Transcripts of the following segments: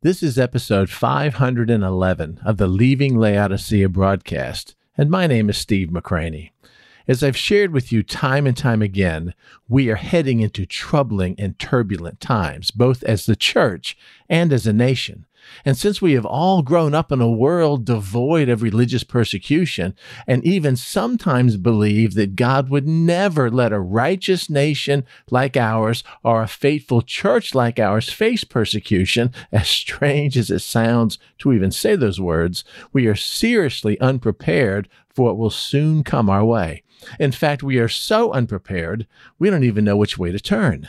This is episode 511 of the Leaving Laodicea broadcast, and my name is Steve McCraney. As I've shared with you time and time again, we are heading into troubling and turbulent times, both as the church and as a nation. And since we have all grown up in a world devoid of religious persecution, and even sometimes believe that God would never let a righteous nation like ours or a faithful church like ours face persecution, as strange as it sounds to even say those words, we are seriously unprepared for what will soon come our way. In fact, we are so unprepared, we don't even know which way to turn.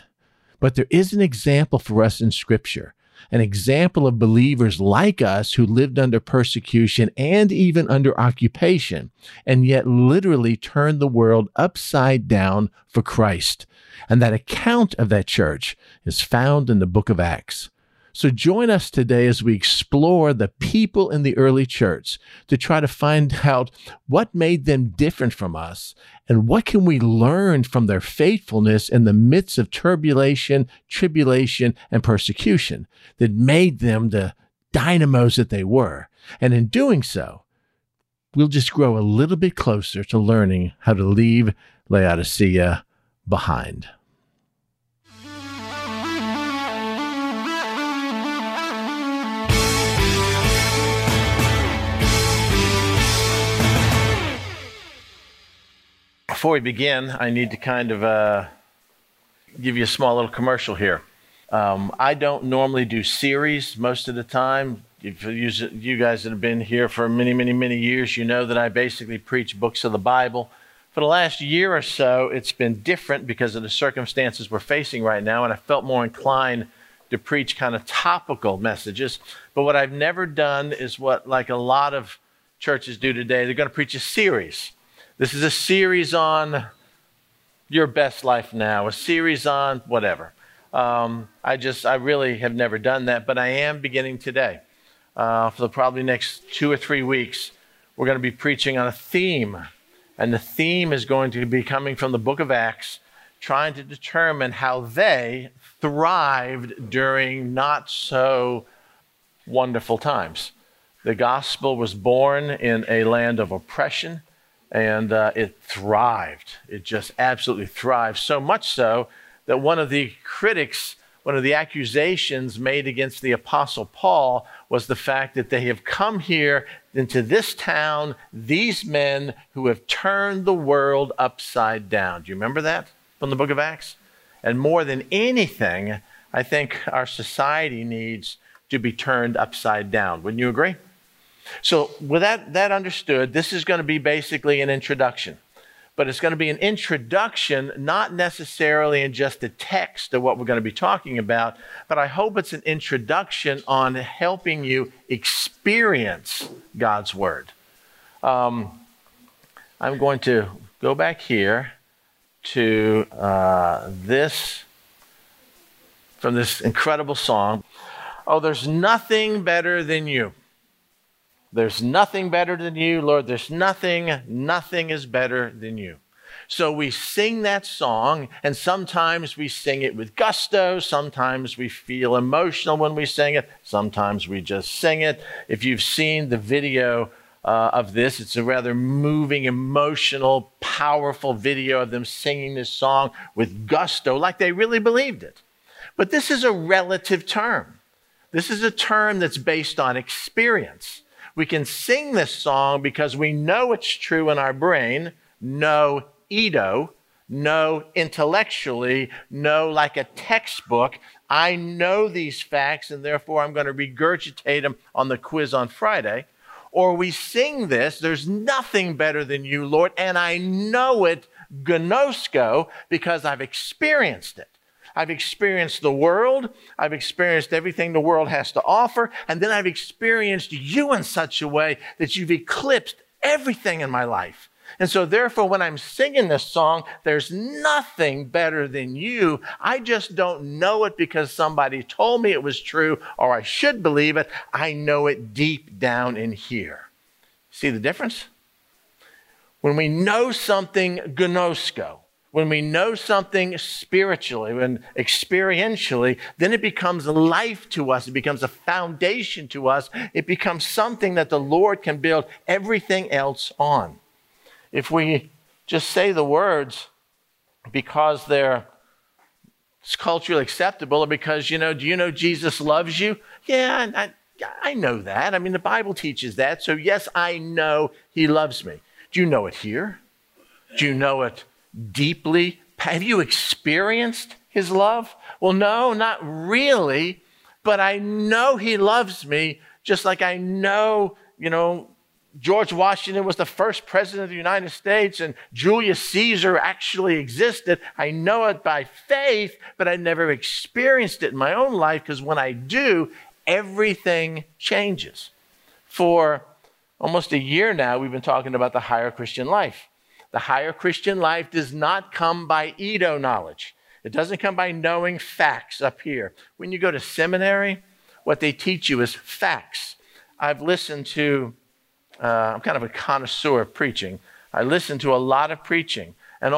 But there is an example for us in Scripture. An example of believers like us who lived under persecution and even under occupation, and yet literally turned the world upside down for Christ. And that account of that church is found in the Book of Acts. So join us today as we explore the people in the early church to try to find out what made them different from us and what can we learn from their faithfulness in the midst of turbulation, tribulation, and persecution that made them the dynamos that they were. And in doing so, we'll just grow a little bit closer to learning how to leave Laodicea behind. Before we begin, I need to kind of give you a small little commercial here. I don't normally do series most of the time. If you guys that have been here for many years, you know that I basically preach books of the Bible. For the last year or so, it's been different because of the circumstances we're facing right now, and I felt more inclined to preach kind of topical messages. But what I've never done is what, like a lot of churches do today, they're going to preach a series. This is a series on your best life now, a series on whatever. I really have never done that, but I am beginning today. For probably next 2 or 3 weeks, we're going to be preaching on a theme. And the theme is going to be coming from the Book of Acts, trying to determine how they thrived during not so wonderful times. The gospel was born in a land of oppression. And it thrived. It just absolutely thrived. So much so that one of the critics, one of the accusations made against the Apostle Paul was the fact that they have come here into this town, these men who have turned the world upside down. Do you remember that from the Book of Acts? And more than anything, I think our society needs to be turned upside down. Wouldn't you agree? So with that understood, this is going to be basically an introduction. But it's going to be an introduction, not necessarily in just the text of what we're going to be talking about, but I hope it's an introduction on helping you experience God's Word. I'm going to go back here to this, from this incredible song. Oh, there's nothing better than you. There's nothing better than you, Lord. There's nothing is better than you. So we sing that song, and sometimes we sing it with gusto. Sometimes we feel emotional when we sing it. Sometimes we just sing it. If you've seen the video of this, it's a rather moving, emotional, powerful video of them singing this song with gusto, like they really believed it. But this is a relative term. This is a term that's based on experience. We can sing this song because we know it's true in our brain, no ego, no intellectually, no like a textbook. I know these facts and therefore I'm going to regurgitate them on the quiz on Friday. Or we sing this, there's nothing better than you, Lord, and I know it, gnosko, because I've experienced it. I've experienced the world, I've experienced everything the world has to offer, and then I've experienced you in such a way that you've eclipsed everything in my life. And so therefore, when I'm singing this song, there's nothing better than you. I just don't know it because somebody told me it was true or I should believe it. I know it deep down in here. See the difference? When we know something gnosko, when we know something spiritually and experientially, then it becomes life to us. It becomes a foundation to us. It becomes something that the Lord can build everything else on. If we just say the words because they're culturally acceptable or because, do you know Jesus loves you? Yeah, I know that. I mean, the Bible teaches that. So yes, I know he loves me. Do you know it here? Do you know it deeply? Have you experienced his love? Well, no, not really, but I know he loves me, just like I know, George Washington was the first president of the United States and Julius Caesar actually existed. I know it by faith, but I never experienced it in my own life because when I do, everything changes. For almost a year now, we've been talking about the higher Christian life. The higher Christian life does not come by Edo knowledge. It doesn't come by knowing facts up here. When you go to seminary, what they teach you is facts. I've listened to, I'm kind of a connoisseur of preaching. I listen to a lot of preaching, and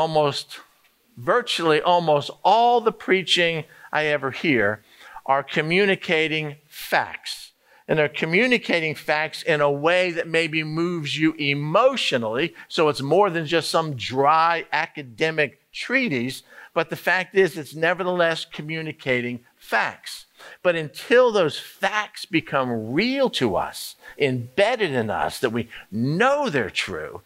virtually almost all the preaching I ever hear are communicating facts. And they're communicating facts in a way that maybe moves you emotionally. So it's more than just some dry academic treatise. But the fact is, it's nevertheless communicating facts. But until those facts become real to us, embedded in us, that we know they're true,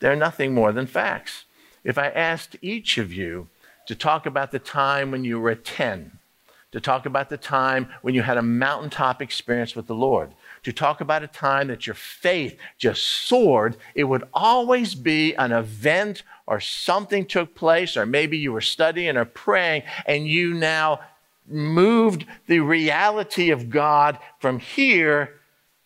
they're nothing more than facts. If I asked each of you to talk about the time when you were 10, to talk about the time when you had a mountaintop experience with the Lord, to talk about a time that your faith just soared, it would always be an event or something took place, or maybe you were studying or praying, and you now moved the reality of God from here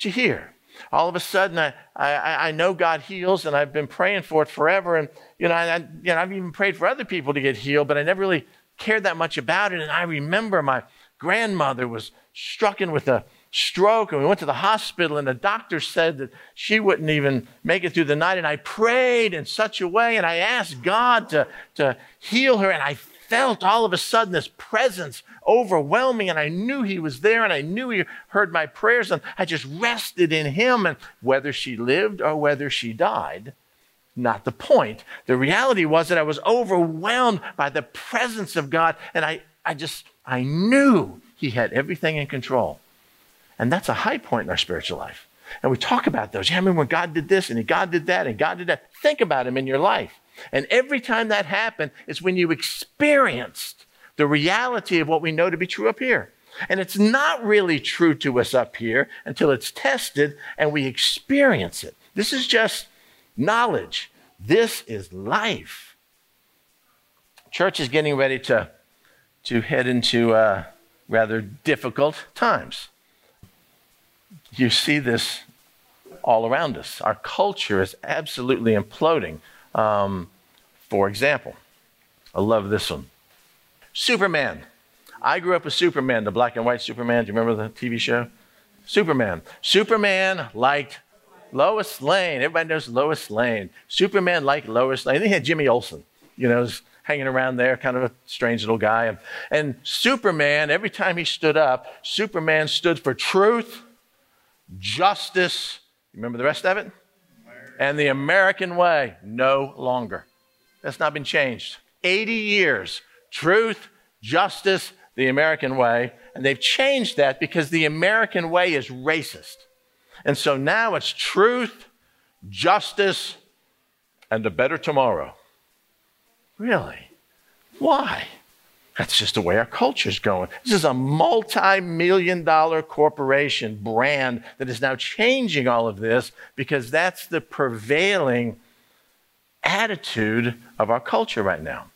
to here. All of a sudden, I know God heals, and I've been praying for it forever, and I've even prayed for other people to get healed, but I never really cared that much about it. And I remember my grandmother was struck with a stroke, and we went to the hospital, and the doctor said that she wouldn't even make it through the night. And I prayed in such a way, and I asked God to heal her. And I felt all of a sudden this presence overwhelming, and I knew he was there, and I knew he heard my prayers, and I just rested in him. And whether she lived or whether she died, not the point. The reality was that I was overwhelmed by the presence of God, and I knew he had everything in control. And that's a high point in our spiritual life. And we talk about those. Yeah, I remember when God did this, and God did that, and God did that. Think about him in your life. And every time that happened, it's when you experienced the reality of what we know to be true up here. And it's not really true to us up here until it's tested and we experience it. This is just knowledge. This is life. Church is getting ready to head into rather difficult times. You see this all around us. Our culture is absolutely imploding. For example, I love this one. Superman. I grew up with Superman, the black and white Superman. Do you remember the TV show? Superman. Superman liked Lois Lane. Everybody knows Lois Lane. Superman liked Lois Lane. They had Jimmy Olsen, was hanging around there, kind of a strange little guy. And Superman, every time he stood up, Superman stood for truth, justice, remember the rest of it? And the American way, no longer. That's not been changed. 80 years, truth, justice, the American way. And they've changed that because the American way is racist. And so now it's truth, justice, and a better tomorrow. Really? Why? That's just the way our culture's going. This is a multi-million-dollar corporation brand that is now changing all of this because that's the prevailing attitude of our culture right now.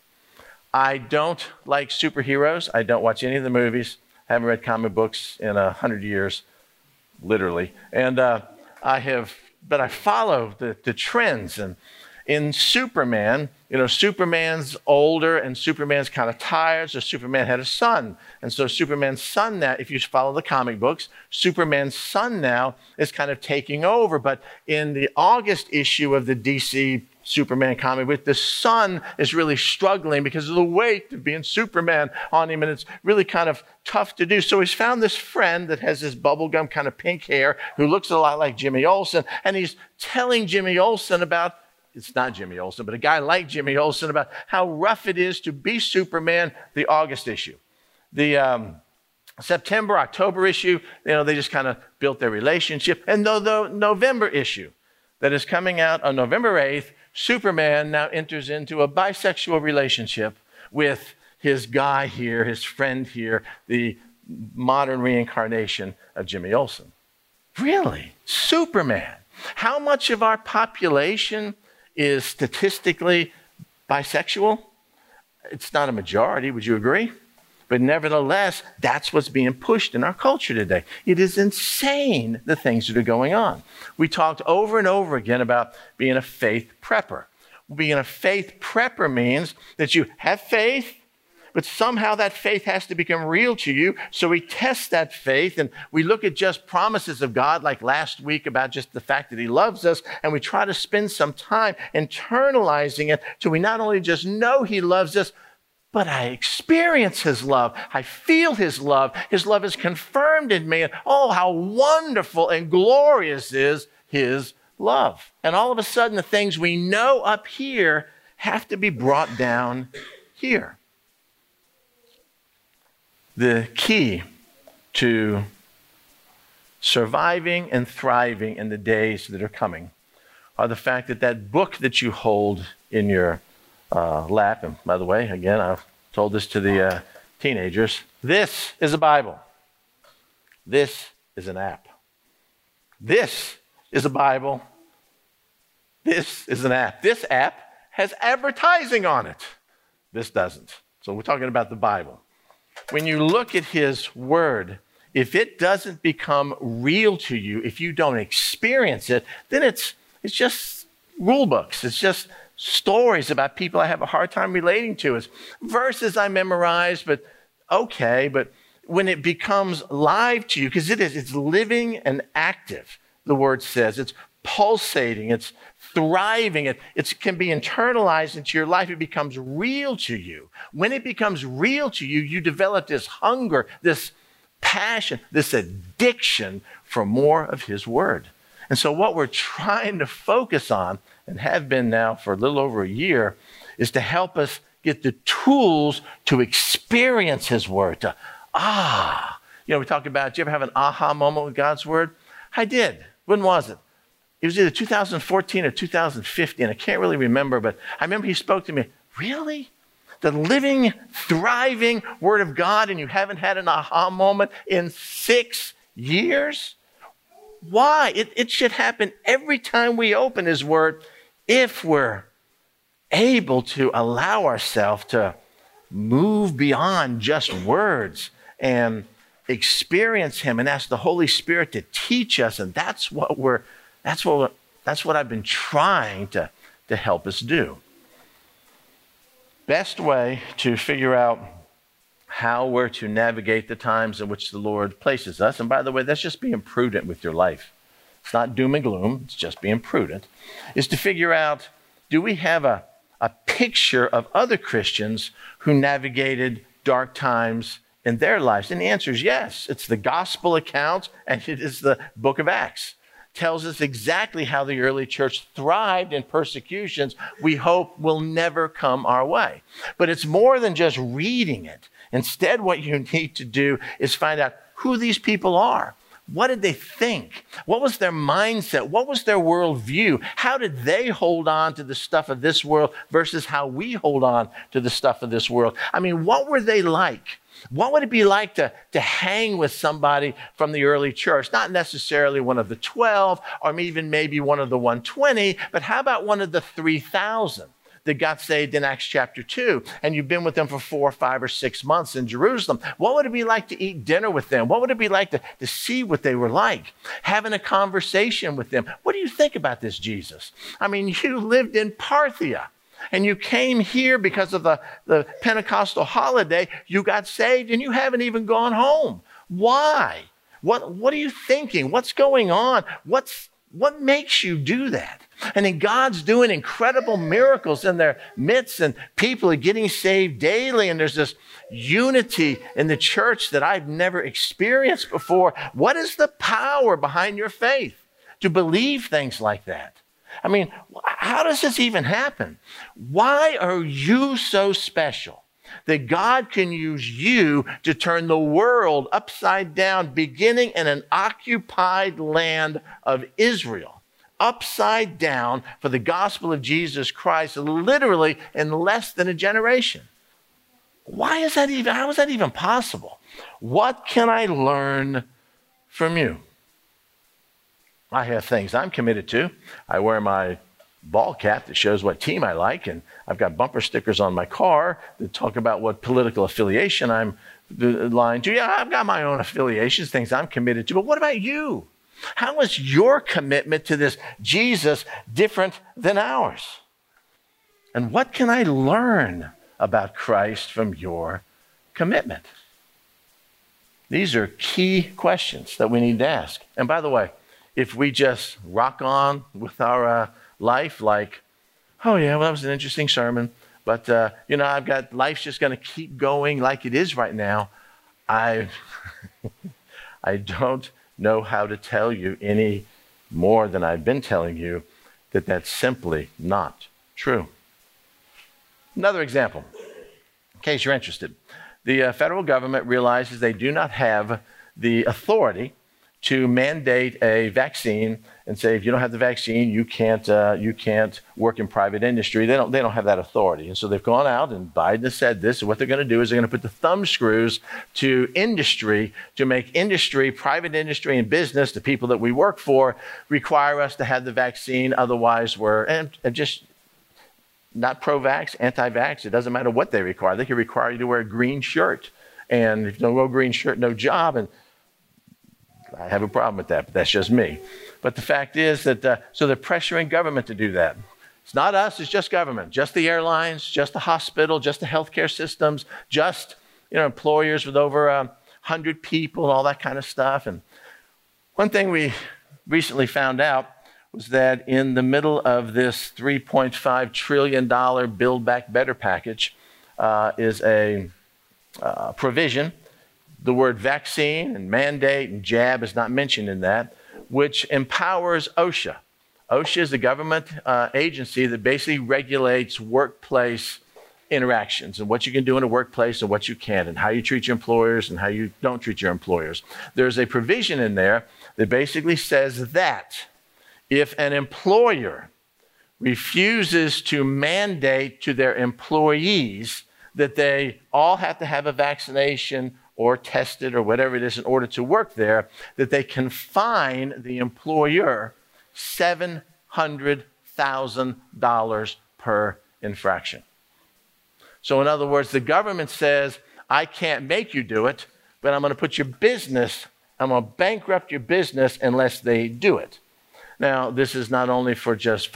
I don't like superheroes. I don't watch any of the movies. I haven't read comic books in 100 years. Literally. And I follow the trends. And in Superman, Superman's older and Superman's kind of tired. So Superman had a son. And so Superman's son now, if you follow the comic books, Superman's son now is kind of taking over. But in the August issue of the DC Superman comic, but the son is really struggling because of the weight of being Superman on him, and it's really kind of tough to do. So he's found this friend that has this bubblegum kind of pink hair who looks a lot like Jimmy Olsen, and he's telling Jimmy Olsen about, it's not Jimmy Olsen, but a guy like Jimmy Olsen, about how rough it is to be Superman. The August issue, the September, October issue, you know, they just kind of built their relationship. And the November issue that is coming out on November 8th, Superman now enters into a bisexual relationship with his guy here, his friend here, the modern reincarnation of Jimmy Olsen. Really? Superman. How much of our population is statistically bisexual? It's not a majority, would you agree? But nevertheless, that's what's being pushed in our culture today. It is insane, the things that are going on. We talked over and over again about being a faith prepper. Being a faith prepper means that you have faith, but somehow that faith has to become real to you. So we test that faith, and we look at just promises of God, like last week about just the fact that he loves us, and we try to spend some time internalizing it so we not only just know he loves us, but I experience his love. I feel his love. His love is confirmed in me. And oh, how wonderful and glorious is his love. And all of a sudden, the things we know up here have to be brought down here. The key to surviving and thriving in the days that are coming are the fact that that book that you hold in your lap. And by the way, again, I've told this to the teenagers. This is a Bible. This is an app. This is a Bible. This is an app. This app has advertising on it. This doesn't. So we're talking about the Bible. When you look at his word, if it doesn't become real to you, if you don't experience it, then it's just rule books. It's just stories about people I have a hard time relating to. It's verses I memorize, but when it becomes live to you, because it's living and active, the word says. It's pulsating, it's thriving, it can be internalized into your life. It becomes real to you. When it becomes real to you, you develop this hunger, this passion, this addiction for more of his word. And so what we're trying to focus on, and have been now for a little over a year, is to help us get the tools to experience his word. We talk about, do you ever have an aha moment with God's word? I did. When was it? It was either 2014 or 2015. I can't really remember, but I remember he spoke to me. Really? The living, thriving word of God, and you haven't had an aha moment in 6 years? Why? It should happen every time we open his word if we're able to allow ourselves to move beyond just words and experience him and ask the Holy Spirit to teach us. And that's what I've been trying to help us do. Best way to figure out how we're to navigate the times in which the Lord places us. And by the way, that's just being prudent with your life. It's not doom and gloom. It's just being prudent. Is to figure out, do we have a picture of other Christians who navigated dark times in their lives? And the answer is yes. It's the gospel account, and it is the book of Acts. Tells us exactly how the early church thrived in persecutions we hope will never come our way. But it's more than just reading it. Instead, what you need to do is find out who these people are. What did they think? What was their mindset? What was their worldview? How did they hold on to the stuff of this world versus how we hold on to the stuff of this world? I mean, what were they like? What would it be like to hang with somebody from the early church? Not necessarily one of the 12 or even maybe one of the 120, but how about one of the 3,000? That got saved in Acts chapter 2, and you've been with them for 4, 5, or 6 months in Jerusalem. What would it be like to eat dinner with them? What would it be like to see what they were like? Having a conversation with them. What do you think about this Jesus? I mean, you lived in Parthia, and you came here because of the Pentecostal holiday. You got saved, and you haven't even gone home. Why? What are you thinking? What's going on? What's What makes you do that? And then God's doing incredible miracles in their midst, and people are getting saved daily. And there's this unity in the church that I've never experienced before. What is the power behind your faith to believe things like that? I mean, how does this even happen? Why are you so special that God can use you to turn the world upside down, beginning in an occupied land of Israel, upside down for the gospel of Jesus Christ, literally in less than a generation? Why is that even, how is that even possible? What can I learn from you? I have things I'm committed to. I wear my ball cap that shows what team I like, and I've got bumper stickers on my car that talk about what political affiliation I'm aligned to. Yeah, I've got my own affiliations, things I'm committed to, but what about you? How is your commitment to this Jesus different than ours? And what can I learn about Christ from your commitment? These are key questions that we need to ask. And by the way, if we just rock on with our life, like, oh yeah, well, that was an interesting sermon, but you know, I've got life's just going to keep going like it is right now. I don't know how to tell you any more than I've been telling you that that's simply not true. Another example, in case you're interested, the federal government realizes they do not have the authority to mandate a vaccine and say, if you don't have the vaccine, you can't work in private industry. They don't have that authority. And so they've gone out, and Biden has said this, and what they're going to do is they're going to put the thumb screws to industry to make industry, private industry and business, the people that we work for, require us to have the vaccine. Otherwise, we're just not pro-vax, anti-vax. It doesn't matter what they require. They can require you to wear a green shirt. And if no green shirt, no job. And I have a problem with that, but that's just me. But the fact is that, so they're pressuring government to do that. It's not us, it's just government, just the airlines, just the hospital, just the healthcare systems, just, you know, employers with over 100 people and all that kind of stuff. And one thing we recently found out was that in the middle of this $3.5 trillion Build Back Better package is a provision. The word vaccine and mandate and jab is not mentioned in that, which empowers OSHA. OSHA is the government agency that basically regulates workplace interactions and what you can do in a workplace and what you can't, and how you treat your employers and how you don't treat your employers. There's a provision in there that basically says that if an employer refuses to mandate to their employees that they all have to have a vaccination or tested or whatever it is in order to work there, that they can fine the employer $700,000 per infraction. So in other words, the government says, I can't make you do it, but I'm going to put your business, I'm going to bankrupt your business unless they do it. Now, this is not only for just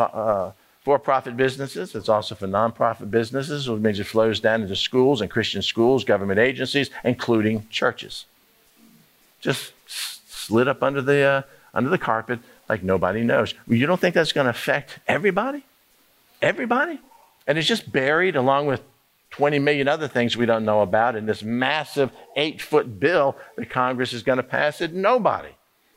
for-profit businesses, it's also for non-profit businesses, which means it flows down into schools and Christian schools, government agencies, including churches. Just slid up under the carpet like nobody knows. Well, you don't think that's going to affect everybody? Everybody? And it's just buried along with 20 million other things we don't know about in this massive 8-foot bill that Congress is going to pass that nobody,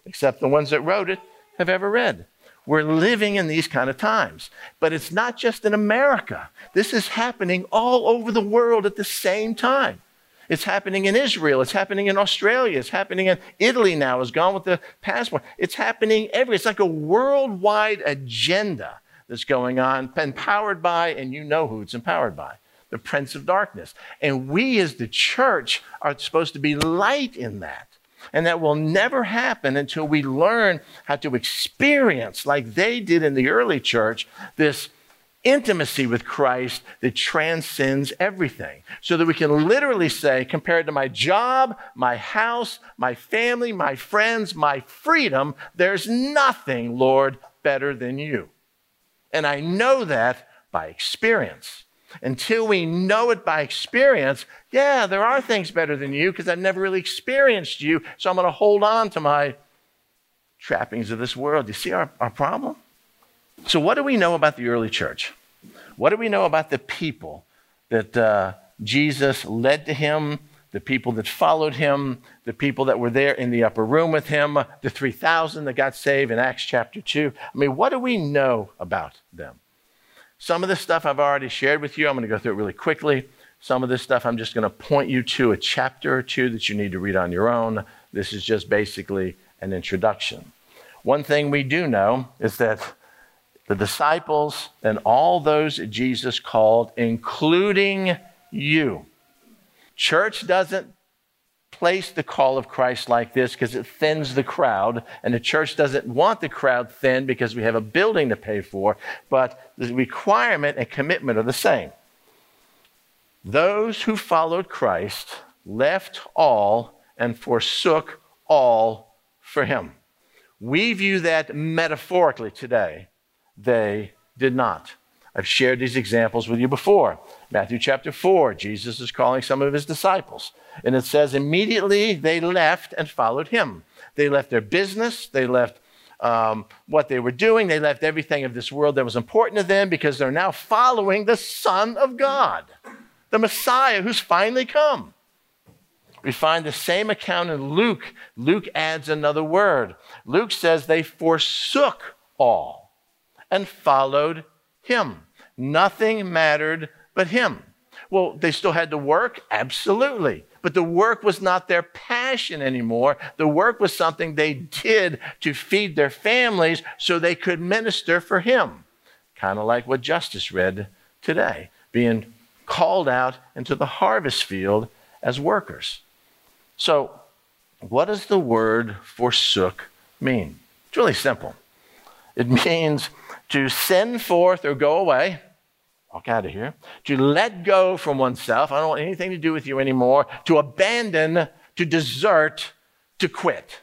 except the ones that wrote it, have ever read. We're living in these kind of times. But it's not just in America. This is happening all over the world at the same time. It's happening in Israel. It's happening in Australia. It's happening in Italy now. It's gone with the passport. It's happening everywhere. It's like a worldwide agenda that's going on, empowered by, and you know who it's empowered by, the Prince of Darkness. And we as the church are supposed to be light in that. And that will never happen until we learn how to experience, like they did in the early church, this intimacy with Christ that transcends everything. So that we can literally say, compared to my job, my house, my family, my friends, my freedom, there's nothing, Lord, better than you. And I know that by experience. Until we know it by experience, yeah, there are things better than you because I've never really experienced you, so I'm going to hold on to my trappings of this world. You see our problem? So what do we know about the early church? What do we know about the people that Jesus led to him, the people that followed him, the people that were there in the upper room with him, the 3,000 that got saved in Acts chapter 2? I mean, what do we know about them? Some of this stuff I've already shared with you. I'm going to go through it really quickly. Some of this stuff I'm just going to point you to a chapter or two that you need to read on your own. This is just basically an introduction. One thing we do know is that the disciples and all those that Jesus called, including you. Church doesn't place the call of Christ like this because it thins the crowd, and the church doesn't want the crowd thin because we have a building to pay for, but the requirement and commitment are the same. Those who followed Christ left all and forsook all for him. We view that metaphorically today. They did not. I've shared these examples with you before. Matthew chapter 4, Jesus is calling some of his disciples. And it says immediately they left and followed him. They left their business. They left what they were doing. They left everything of this world that was important to them because they're now following the Son of God, the Messiah who's finally come. We find the same account in Luke. Luke adds another word. Luke says they forsook all and followed him. Nothing mattered but him. Well, they still had to work? Absolutely. But the work was not their passion anymore. The work was something they did to feed their families so they could minister for him. Kind of like what Justice read today, being called out into the harvest field as workers. So what does the word forsook mean? It's really simple. It means to send forth or go away, walk out of here, to let go from oneself. I don't want anything to do with you anymore. To abandon, to desert, to quit.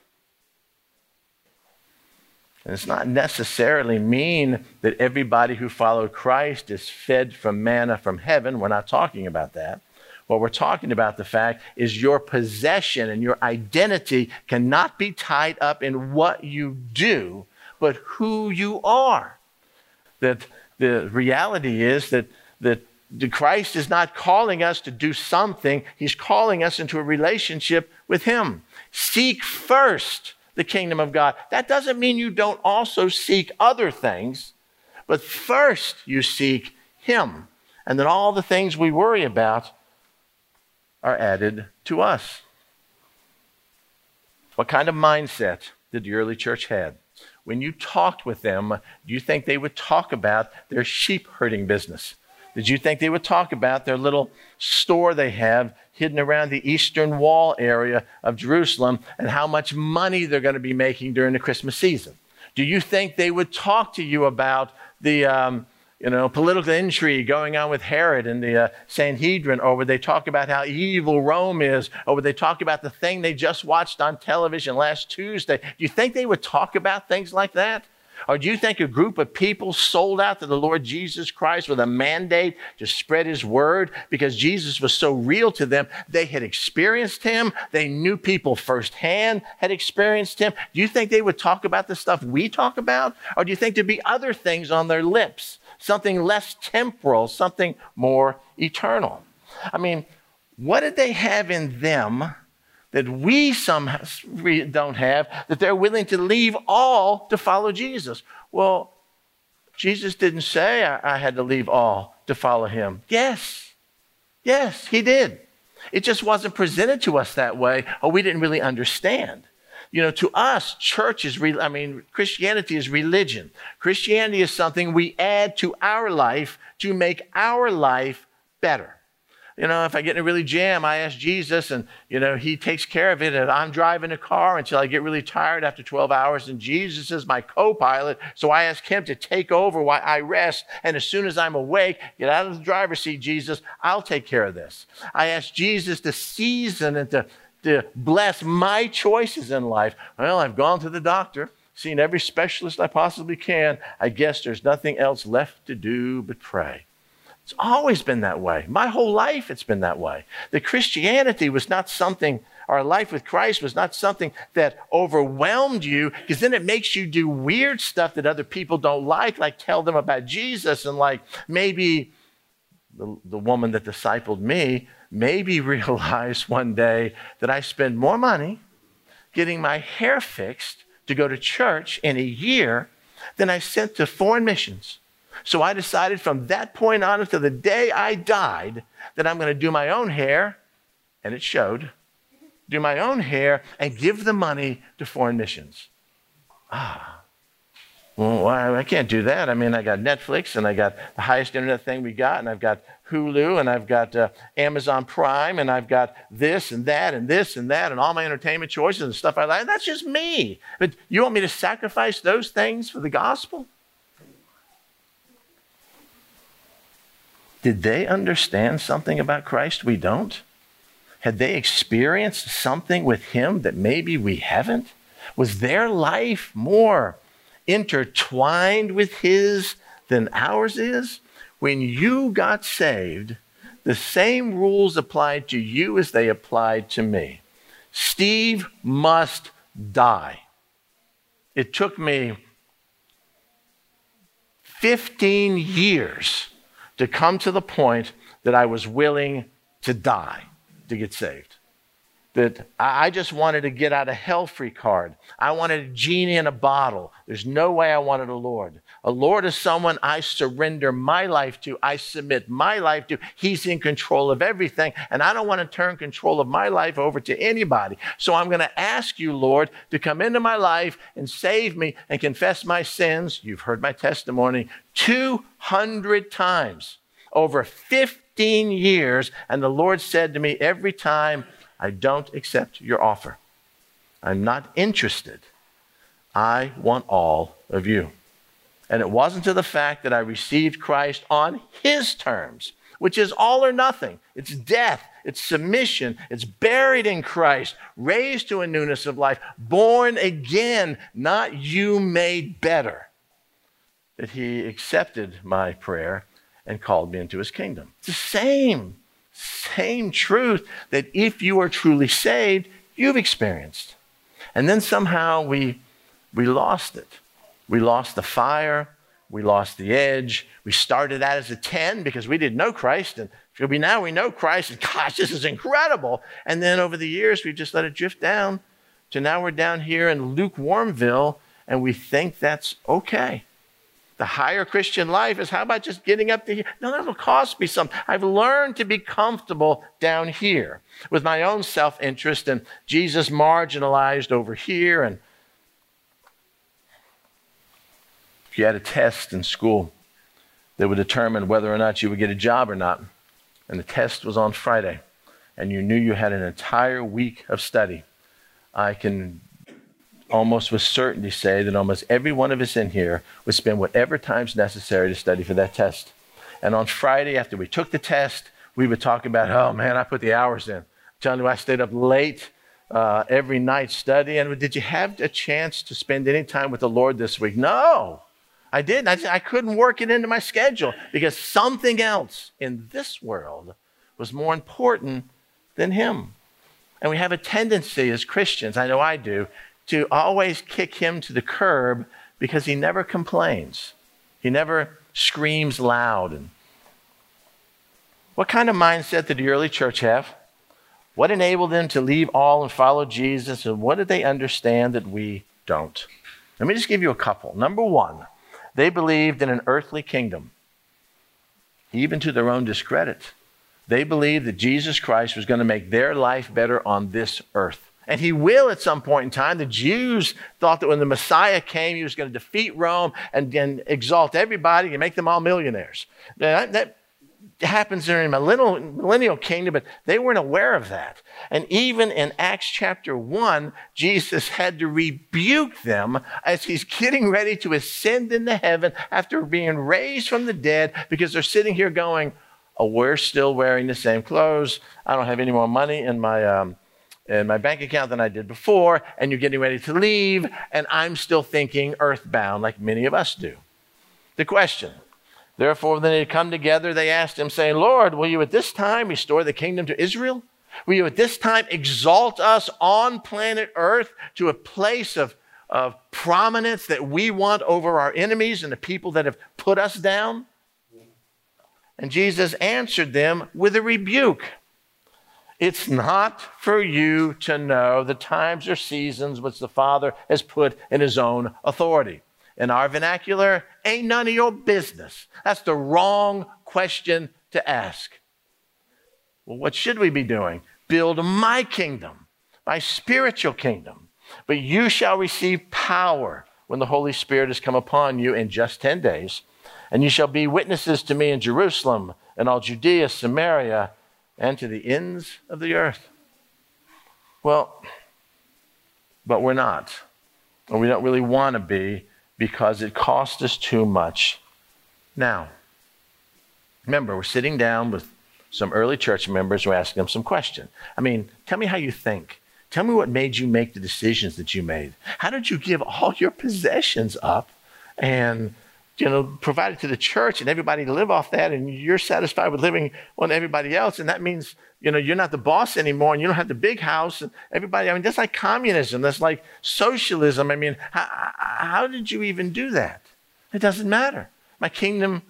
And it's not necessarily mean that everybody who followed Christ is fed from manna from heaven. We're not talking about that. What we're talking about, the fact, is your possession and your identity cannot be tied up in what you do, but who you are. That the reality is that Christ is not calling us to do something. He's calling us into a relationship with him. Seek first the kingdom of God. That doesn't mean you don't also seek other things, but first you seek him. And then all the things we worry about are added to us. What kind of mindset did the early church have? When you talked with them, do you think they would talk about their sheep herding business? Did you think they would talk about their little store they have hidden around the eastern wall area of Jerusalem and how much money they're going to be making during the Christmas season? Do you think they would talk to you about the political intrigue going on with Herod and the Sanhedrin? Or would they talk about how evil Rome is? Or would they talk about the thing they just watched on television last Tuesday? Do you think they would talk about things like that? Or do you think a group of people sold out to the Lord Jesus Christ with a mandate to spread his word because Jesus was so real to them? They had experienced him. They knew people firsthand had experienced him. Do you think they would talk about the stuff we talk about? Or do you think there'd be other things on their lips? Something less temporal, something more eternal. I mean, what did they have in them that we somehow don't have, that they're willing to leave all to follow Jesus? Well, Jesus didn't say I had to leave all to follow him. Yes, he did. It just wasn't presented to us that way, or we didn't really understand. To us, church is, Christianity is religion. Christianity is something we add to our life to make our life better. If I get in a really jam, I ask Jesus and, he takes care of it, and I'm driving a car until I get really tired after 12 hours. And Jesus is my co-pilot. So I ask him to take over while I rest. And as soon as I'm awake, get out of the driver's seat, Jesus, I'll take care of this. I ask Jesus to season and to bless my choices in life. Well, I've gone to the doctor, seen every specialist I possibly can. I guess there's nothing else left to do but pray. It's always been that way. My whole life it's been that way. The Christianity was not something Our life with Christ was not something that overwhelmed you, because then it makes you do weird stuff that other people don't like tell them about Jesus, and like maybe the woman that discipled me maybe realized one day that I spend more money getting my hair fixed to go to church in a year than I sent to foreign missions. So I decided from that point on until the day I died that I'm going to do my own hair, and it showed, do my own hair and give the money to foreign missions. Well, I can't do that. I mean, I got Netflix, and I got the highest internet thing we got, and I've got Hulu, and I've got Amazon Prime, and I've got this and that and this and that and all my entertainment choices and stuff like that. That's just me. But you want me to sacrifice those things for the gospel? Did they understand something about Christ we don't? Had they experienced something with him that maybe we haven't? Was their life more intertwined with his than ours is? When you got saved, the same rules applied to you as they applied to me. Steve must die. It took me 15 years to come to the point that I was willing to die to get saved. That I just wanted to get out of hell free card. I wanted a genie in a bottle. There's no way I wanted a Lord. A Lord is someone I surrender my life to. I submit my life to. He's in control of everything. And I don't want to turn control of my life over to anybody. So I'm going to ask you, Lord, to come into my life and save me and confess my sins. You've heard my testimony 200 times over 15 years. And the Lord said to me every time, I don't accept your offer. I'm not interested. I want all of you. And it wasn't to the fact that I received Christ on his terms, which is all or nothing. It's death. It's submission. It's buried in Christ, raised to a newness of life, born again, not you made better, that he accepted my prayer and called me into his kingdom. It's the same truth that if you are truly saved, you've experienced. And then somehow we lost it. We lost the fire. We lost the edge. We started out as a 10 because we didn't know Christ. And now we know Christ. And gosh, this is incredible. And then over the years, we've just let it drift down to now we're down here in lukewarmville, and we think that's okay. The higher Christian life is, how about just getting up to here? No, that'll cost me something. I've learned to be comfortable down here with my own self-interest and Jesus marginalized over here. And if you had a test in school that would determine whether or not you would get a job or not, and the test was on Friday, and you knew you had an entire week of study, I can almost with certainty say that almost every one of us in here would spend whatever time's necessary to study for that test. And on Friday, after we took the test, we would talk about, oh man, I put the hours in. I'm telling you, I stayed up late every night studying. And did you have a chance to spend any time with the Lord this week? No, I didn't. I couldn't work it into my schedule because something else in this world was more important than him. And we have a tendency as Christians, I know I do, to always kick him to the curb because he never complains. He never screams loud. And what kind of mindset did the early church have? What enabled them to leave all and follow Jesus? And what did they understand that we don't? Let me just give you a couple. Number one, they believed in an earthly kingdom, even to their own discredit. They believed that Jesus Christ was going to make their life better on this earth. And he will at some point in time. The Jews thought that when the Messiah came, he was going to defeat Rome and exalt everybody and make them all millionaires. That happens during the millennial kingdom, but they weren't aware of that. And even in Acts chapter 1, Jesus had to rebuke them as he's getting ready to ascend into heaven after being raised from the dead, because they're sitting here going, oh, we're still wearing the same clothes. I don't have any more money in my bank account than I did before, and you're getting ready to leave, and I'm still thinking earthbound like many of us do. The question, therefore, when they had come together, they asked him, saying, Lord, will you at this time restore the kingdom to Israel? Will you at this time exalt us on planet Earth to a place of prominence that we want over our enemies and the people that have put us down? And Jesus answered them with a rebuke. It's not for you to know the times or seasons which the Father has put in his own authority. In our vernacular, ain't none of your business. That's the wrong question to ask. Well, what should we be doing? Build my kingdom, my spiritual kingdom. But you shall receive power when the Holy Spirit has come upon you in just 10 days. And you shall be witnesses to me in Jerusalem and all Judea, Samaria, and to the ends of the earth. Well, but we're not. And we don't really want to be because it costs us too much. Now, remember, we're sitting down with some early church members. We're asking them some questions. I mean, tell me how you think. Tell me what made you make the decisions that you made. How did you give all your possessions up and provide it to the church and everybody to live off that, and you're satisfied with living on everybody else, and that means, you're not the boss anymore, and you don't have the big house, and everybody, that's like communism, that's like socialism. How did you even do that? It doesn't matter. My kingdom,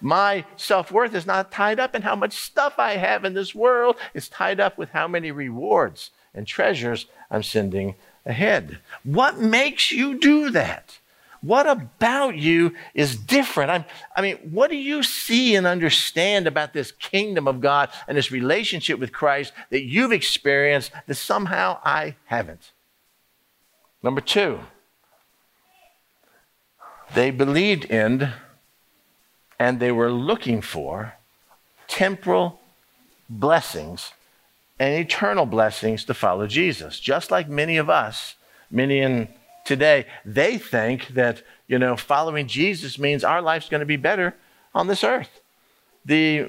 my self-worth is not tied up in how much stuff I have in this world. It's tied up with how many rewards and treasures I'm sending ahead. What makes you do that? What about you is different? What do you see and understand about this kingdom of God and this relationship with Christ that you've experienced that somehow I haven't? Number two, they believed in and they were looking for temporal blessings and eternal blessings to follow Jesus. Just like many of us, many in today, they think that, following Jesus means our life's going to be better on this earth. He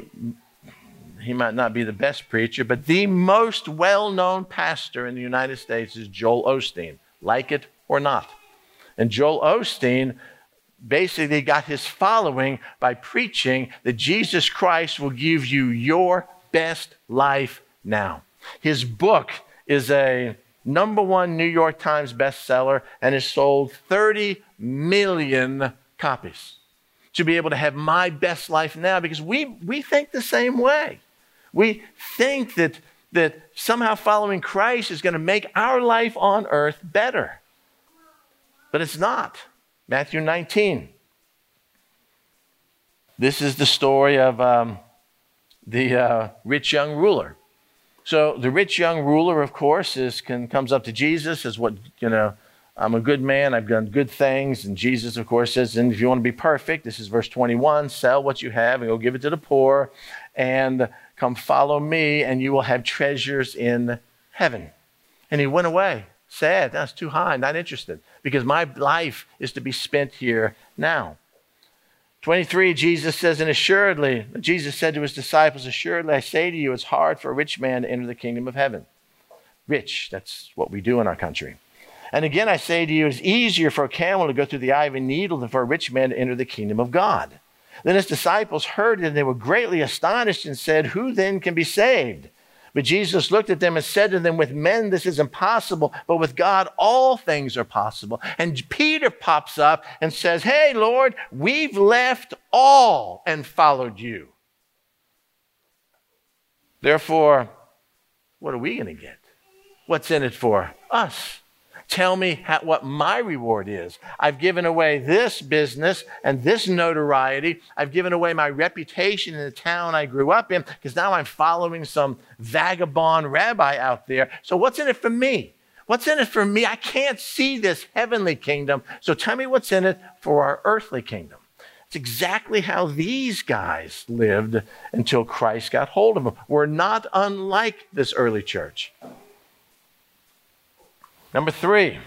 might not be the best preacher, but the most well-known pastor in the United States is Joel Osteen, like it or not. And Joel Osteen basically got his following by preaching that Jesus Christ will give you your best life now. His book is a number one New York Times bestseller and has sold 30 million copies. To be able to have my best life now, because we think the same way. We think that somehow following Christ is going to make our life on earth better. But it's not. Matthew 19. This is the story of the rich young ruler. So the rich young ruler, of course, comes up to Jesus, says, I'm a good man, I've done good things. And Jesus, of course, says, and if you want to be perfect, this is verse 21, sell what you have and go give it to the poor and come follow me and you will have treasures in heaven. And he went away, sad, that's too high, not interested, because my life is to be spent here now. 23, Jesus says, Jesus said to his disciples, assuredly, I say to you, it's hard for a rich man to enter the kingdom of heaven. Rich, that's what we do in our country. And again, I say to you, it's easier for a camel to go through the eye of a needle than for a rich man to enter the kingdom of God. Then his disciples heard it, and they were greatly astonished and said, who then can be saved? But Jesus looked at them and said to them, with men this is impossible, but with God all things are possible. And Peter pops up and says, hey, Lord, we've left all and followed you. Therefore, what are we going to get? What's in it for us? Tell me what my reward is. I've given away this business and this notoriety. I've given away my reputation in the town I grew up in because now I'm following some vagabond rabbi out there. So what's in it for me? What's in it for me? I can't see this heavenly kingdom. So tell me what's in it for our earthly kingdom. It's exactly how these guys lived until Christ got hold of them. We're not unlike this early church. Number three,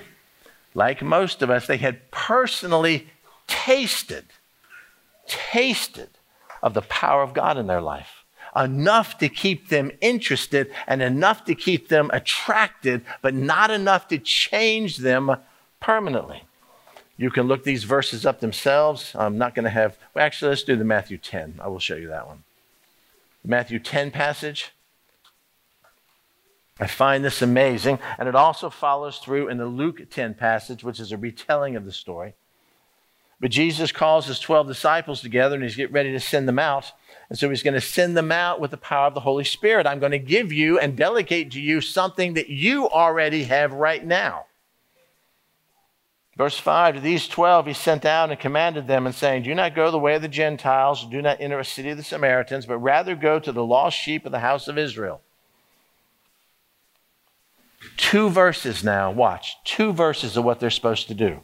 like most of us, they had personally tasted of the power of God in their life, enough to keep them interested and enough to keep them attracted, but not enough to change them permanently. You can look these verses up themselves. Let's do the Matthew 10. I will show you that one. Matthew 10 passage. I find this amazing, and it also follows through in the Luke 10 passage, which is a retelling of the story. But Jesus calls his 12 disciples together, and he's getting ready to send them out. And so he's going to send them out with the power of the Holy Spirit. I'm going to give you and delegate to you something that you already have right now. Verse 5, to these 12 he sent out and commanded them and saying, do not go the way of the Gentiles, do not enter a city of the Samaritans, but rather go to the lost sheep of the house of Israel. 2 verses now, watch, 2 verses of what they're supposed to do.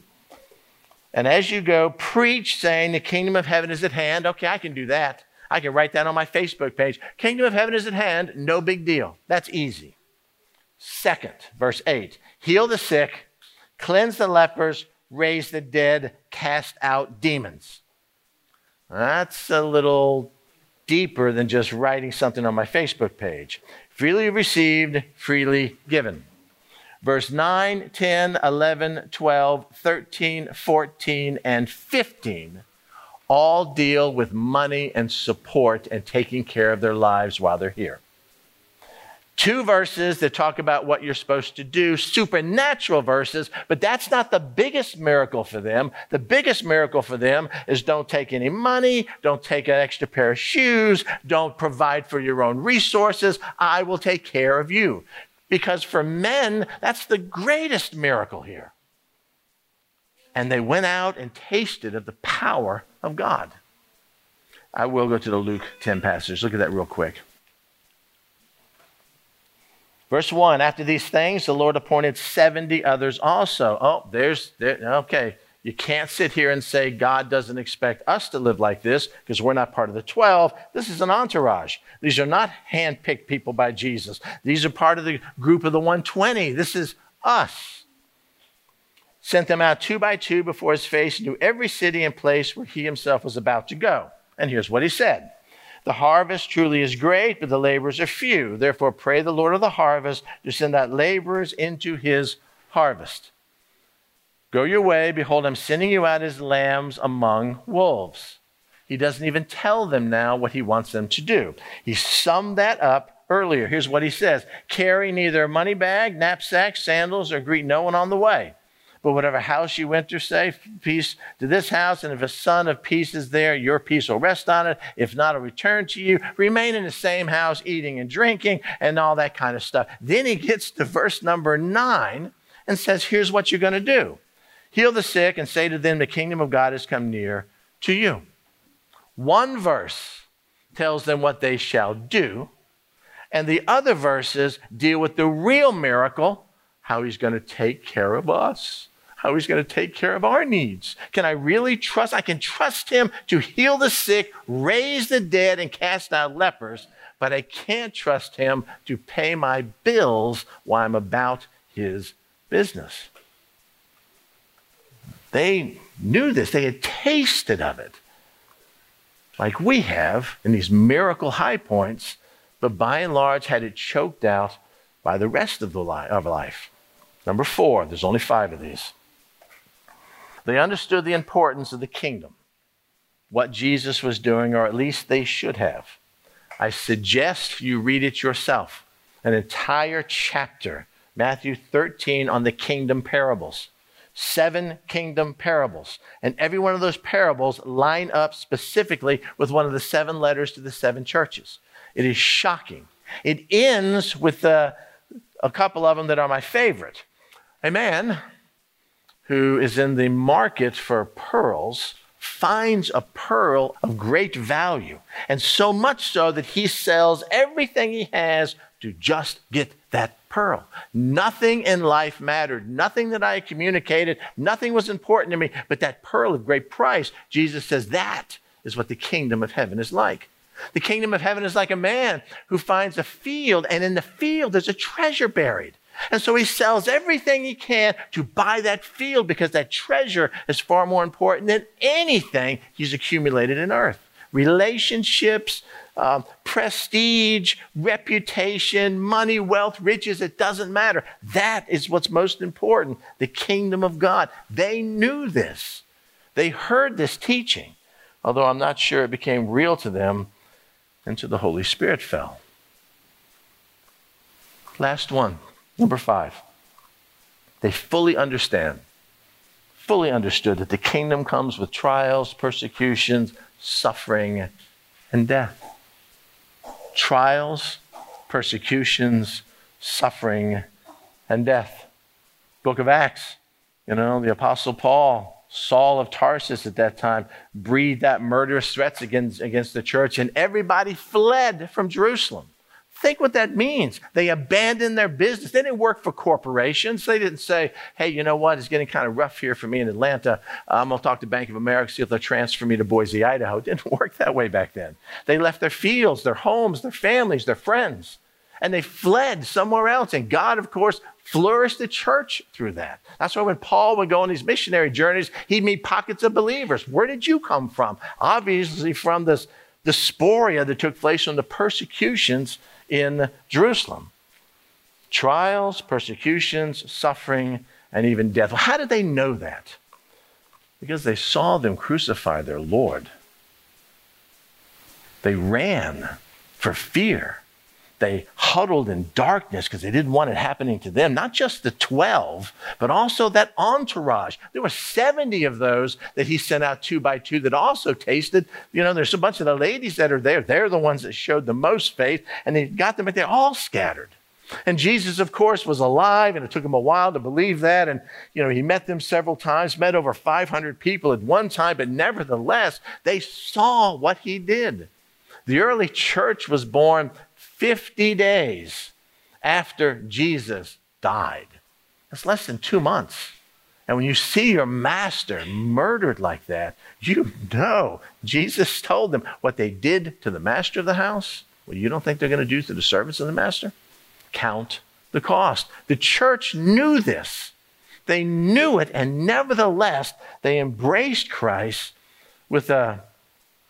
And as you go, preach saying the kingdom of heaven is at hand. Okay, I can do that. I can write that on my Facebook page. Kingdom of heaven is at hand, no big deal. That's easy. Second, verse 8, heal the sick, cleanse the lepers, raise the dead, cast out demons. That's a little deeper than just writing something on my Facebook page. Freely received, freely given. Verse 9, 10, 11, 12, 13, 14, and 15 all deal with money and support and taking care of their lives while they're here. 2 verses that talk about what you're supposed to do, supernatural verses, but that's not the biggest miracle for them. The biggest miracle for them is don't take any money, don't take an extra pair of shoes, don't provide for your own resources. I will take care of you. Because for men, that's the greatest miracle here. And they went out and tasted of the power of God. I will go to the Luke 10 passage. Look at that real quick. Verse 1, after these things, the Lord appointed 70 others also. Oh, okay. You can't sit here and say God doesn't expect us to live like this because we're not part of the 12. This is an entourage. These are not handpicked people by Jesus. These are part of the group of the 120. This is us. Sent them out 2 by 2 before his face, knew every city and place where he himself was about to go. And here's what he said. The harvest truly is great, but the laborers are few. Therefore, pray the Lord of the harvest to send out laborers into his harvest. Go your way. Behold, I'm sending you out as lambs among wolves. He doesn't even tell them now what he wants them to do. He summed that up earlier. Here's what he says. Carry neither money bag, knapsack, sandals, or greet no one on the way. But whatever house you enter, say, peace to this house. And if a son of peace is there, your peace will rest on it. If not, it'll return to you. Remain in the same house, eating and drinking and all that kind of stuff. Then he gets to verse number 9 and says, here's what you're going to do. Heal the sick and say to them, the kingdom of God has come near to you. 1 verse tells them what they shall do. And the other verses deal with the real miracle, how he's going to take care of us. How he's going to take care of our needs. Can I really trust? I can trust him to heal the sick, raise the dead, and cast out lepers, but I can't trust him to pay my bills while I'm about his business. They knew this. They had tasted of it, like we have in these miracle high points, but by and large had it choked out by the rest of life. Number 4, there's only 5 of these. They understood the importance of the kingdom, what Jesus was doing, or at least they should have. I suggest you read it yourself, an entire chapter, Matthew 13 on the kingdom parables, 7 kingdom parables. And every one of those parables line up specifically with one of the 7 letters to the 7 churches. It is shocking. It ends with a couple of them that are my favorite. A man who is in the market for pearls finds a pearl of great value, and so much so that he sells everything he has to just get that pearl. Nothing in life mattered. Nothing that I communicated, nothing was important to me, but that pearl of great price. Jesus says that is what the kingdom of heaven is like. The kingdom of heaven is like a man who finds a field, and in the field there's a treasure buried. And so he sells everything he can to buy that field because that treasure is far more important than anything he's accumulated in earth. Relationships, prestige, reputation, money, wealth, riches, it doesn't matter. That is what's most important, the kingdom of God. They knew this. They heard this teaching, although I'm not sure it became real to them until the Holy Spirit fell. Last one, number 5. They fully understood that the kingdom comes with trials, persecutions, suffering, and death. Trials, persecutions, suffering, and death. Book of Acts, the Apostle Paul, Saul of Tarsus at that time, breathed out murderous threats against the church, and everybody fled from Jerusalem. Think what that means. They abandoned their business. They didn't work for corporations. They didn't say, hey, you know what? It's getting kind of rough here for me in Atlanta. I'm going to talk to Bank of America, see if they'll transfer me to Boise, Idaho. It didn't work that way back then. They left their fields, their homes, their families, their friends, and they fled somewhere else. And God, of course, flourished the church through that. That's why when Paul would go on these missionary journeys, he'd meet pockets of believers. Where did you come from? Obviously from this diaspora that took place from the persecutions in Jerusalem. Trials, persecutions, suffering, and even death. Well, how did they know that? Because they saw them crucify their Lord. They ran for fear. They huddled in darkness because they didn't want it happening to them. Not just the 12, but also that entourage. There were 70 of those that he sent out 2 by 2 that also tasted. There's a bunch of the ladies that are there. They're the ones that showed the most faith, and they got them, but they're all scattered. And Jesus, of course, was alive, and it took him a while to believe that. And, he met them several times, met over 500 people at one time, but nevertheless, they saw what he did. The early church was born 50 days after Jesus died. That's less than 2 months. And when you see your master murdered like that, you know Jesus told them what they did to the master of the house. Well, you don't think they're going to do to the servants of the master? Count the cost. The church knew this. They knew it, and nevertheless, they embraced Christ with a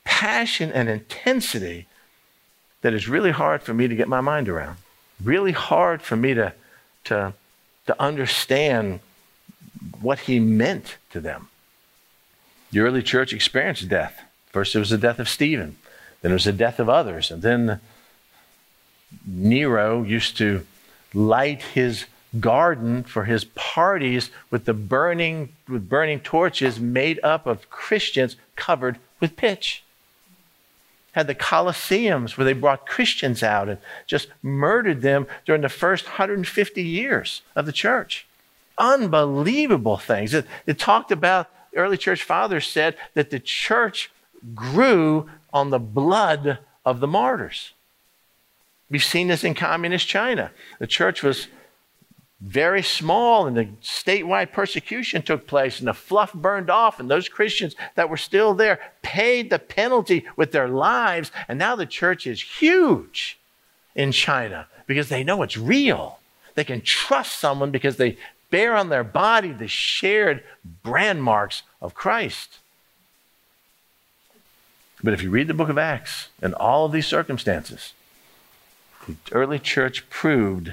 passion and intensity that is really hard for me to get my mind around. Really hard for me to understand what he meant to them. The early church experienced death. First, it was the death of Stephen. Then it was the death of others. And then Nero used to light his garden for his parties with burning torches made up of Christians covered with pitch. Had the Colosseums where they brought Christians out and just murdered them during the first 150 years of the church. Unbelievable things. It talked about, early church fathers said that the church grew on the blood of the martyrs. We've seen this in communist China. The church was very small, and the statewide persecution took place, and the fluff burned off, and those Christians that were still there paid the penalty with their lives, and now the church is huge in China because they know it's real. They can trust someone because they bear on their body the shared brand marks of Christ. But if you read the book of Acts and all of these circumstances, the early church proved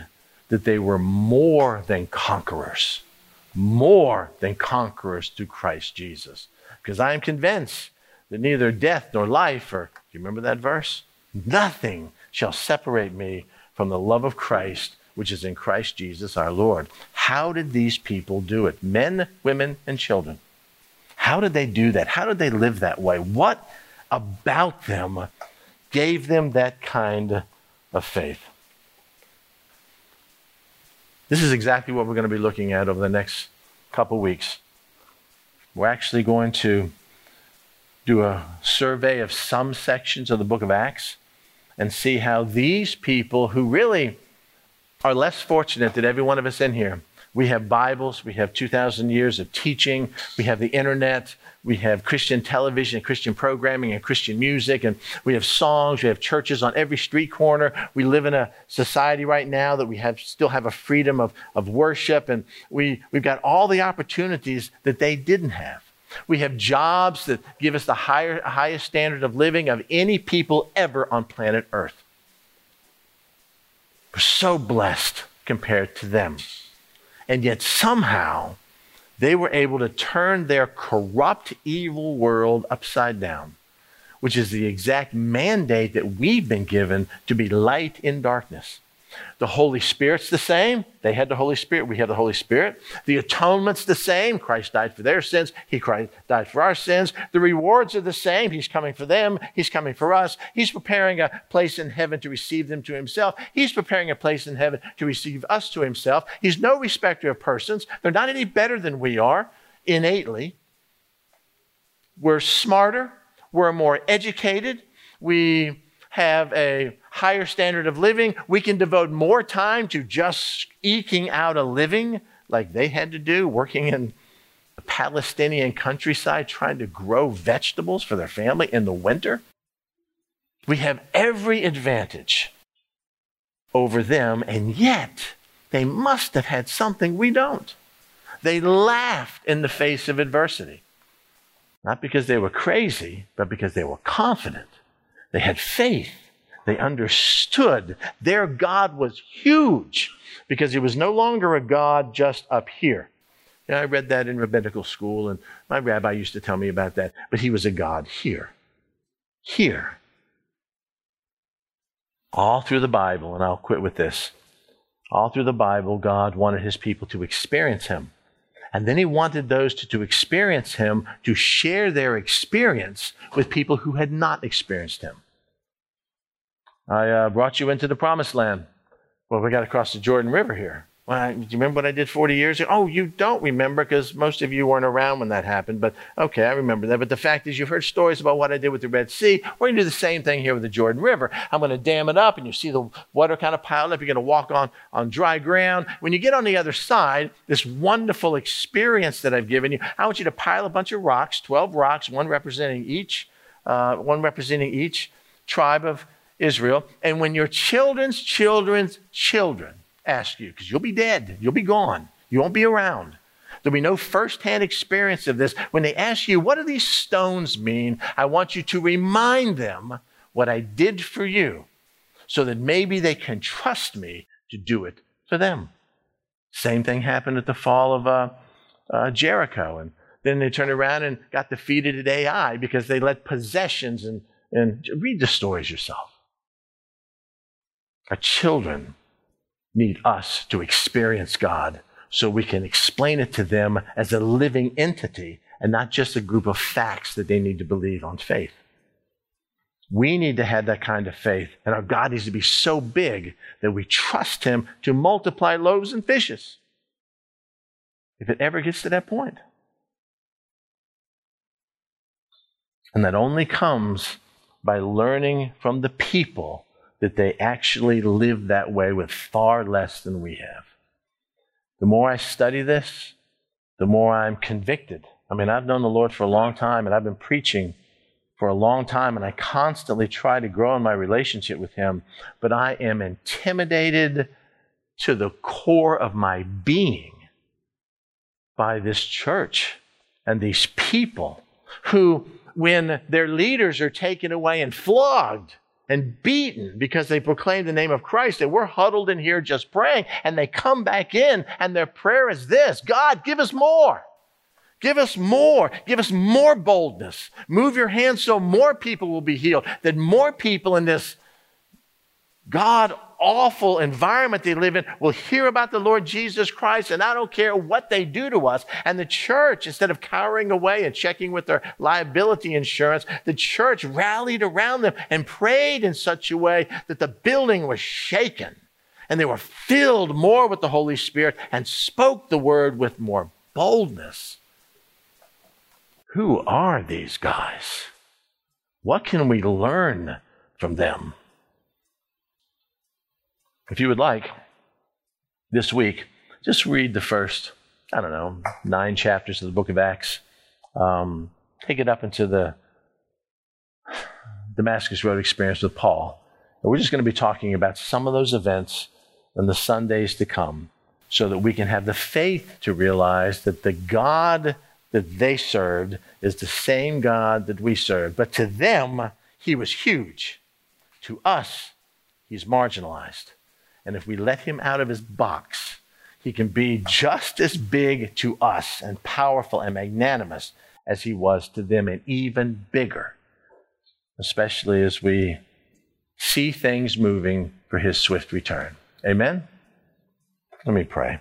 that they were more than conquerors through Christ Jesus. Because I am convinced that neither death nor life, or do you remember that verse? Nothing shall separate me from the love of Christ, which is in Christ Jesus our Lord. How did these people do it? Men, women, and children. How did they do that? How did they live that way? What about them gave them that kind of faith? This is exactly what we're going to be looking at over the next couple weeks. We're actually going to do a survey of some sections of the book of Acts and see how these people who really are less fortunate than every one of us in here. We have Bibles, we have 2,000 years of teaching, we have the internet, we have Christian television and Christian programming and Christian music, and we have songs, we have churches on every street corner. We live in a society right now that we still have a freedom of worship, and we've got all the opportunities that they didn't have. We have jobs that give us the highest standard of living of any people ever on planet Earth. We're so blessed compared to them. And yet somehow they were able to turn their corrupt, evil world upside down, which is the exact mandate that we've been given to be light in darkness. The Holy Spirit's the same. They had the Holy Spirit. We have the Holy Spirit. The atonement's the same. Christ died for their sins. He died for our sins. The rewards are the same. He's coming for them. He's coming for us. He's preparing a place in heaven to receive them to himself. He's preparing a place in heaven to receive us to himself. He's no respecter of persons. They're not any better than we are innately. We're smarter. We're more educated. We have a higher standard of living. We can devote more time to just eking out a living like they had to do, working in the Palestinian countryside, trying to grow vegetables for their family in the winter. We have every advantage over them, and yet they must have had something we don't. They laughed in the face of adversity, not because they were crazy, but because they were confident. They had faith. They understood their God was huge because he was no longer a God just up here. You know, I read that in rabbinical school, and my rabbi used to tell me about that, but he was a God here. Here. All through the Bible, and I'll quit with this, all through the Bible, God wanted his people to experience him. And then he wanted those to experience him to share their experience with people who had not experienced him. I brought you into the promised land. Well, we got to cross the Jordan River here. Well, do you remember what I did 40 years ago? Oh, you don't remember because most of you weren't around when that happened. But okay, I remember that. But the fact is you've heard stories about what I did with the Red Sea. We're going to do the same thing here with the Jordan River. I'm going to dam it up and you see the water kind of piled up. You're going to walk on dry ground. When you get on the other side, this wonderful experience that I've given you, I want you to pile a bunch of rocks, 12 rocks, one representing each tribe of Israel. And when your children's children's children ask you, because you'll be dead, you'll be gone, you won't be around. There'll be no firsthand experience of this. When they ask you, what do these stones mean? I want you to remind them what I did for you so that maybe they can trust me to do it for them. Same thing happened at the fall of Jericho. And then they turned around and got defeated at Ai because they let possessions and read the stories yourself. Our children need us to experience God so we can explain it to them as a living entity and not just a group of facts that they need to believe on faith. We need to have that kind of faith, and our God needs to be so big that we trust him to multiply loaves and fishes if it ever gets to that point. And that only comes by learning from the people that they actually live that way with far less than we have. The more I study this, the more I'm convicted. I mean, I've known the Lord for a long time, and I've been preaching for a long time, and I constantly try to grow in my relationship with him, but I am intimidated to the core of my being by this church and these people who, when their leaders are taken away and flogged, and beaten because they proclaim the name of Christ, that we're huddled in here just praying, and they come back in, and their prayer is this: God, give us more. Give us more. Give us more boldness. Move your hand so more people will be healed, that more people in this God-awful environment they live in will hear about the Lord Jesus Christ, and I don't care what they do to us. And the church, instead of cowering away and checking with their liability insurance, the church rallied around them and prayed in such a way that the building was shaken, and they were filled more with the Holy Spirit and spoke the word with more boldness. Who are these guys? What can we learn from them? If you would like, this week, just read the first, 9 chapters of the Book of Acts. Take it up into the Damascus Road experience with Paul. And we're just going to be talking about some of those events in the Sundays to come so that we can have the faith to realize that the God that they served is the same God that we serve. But to them, he was huge. To us, he's marginalized. And if we let him out of his box, he can be just as big to us and powerful and magnanimous as he was to them, and even bigger, especially as we see things moving for his swift return. Amen? Let me pray.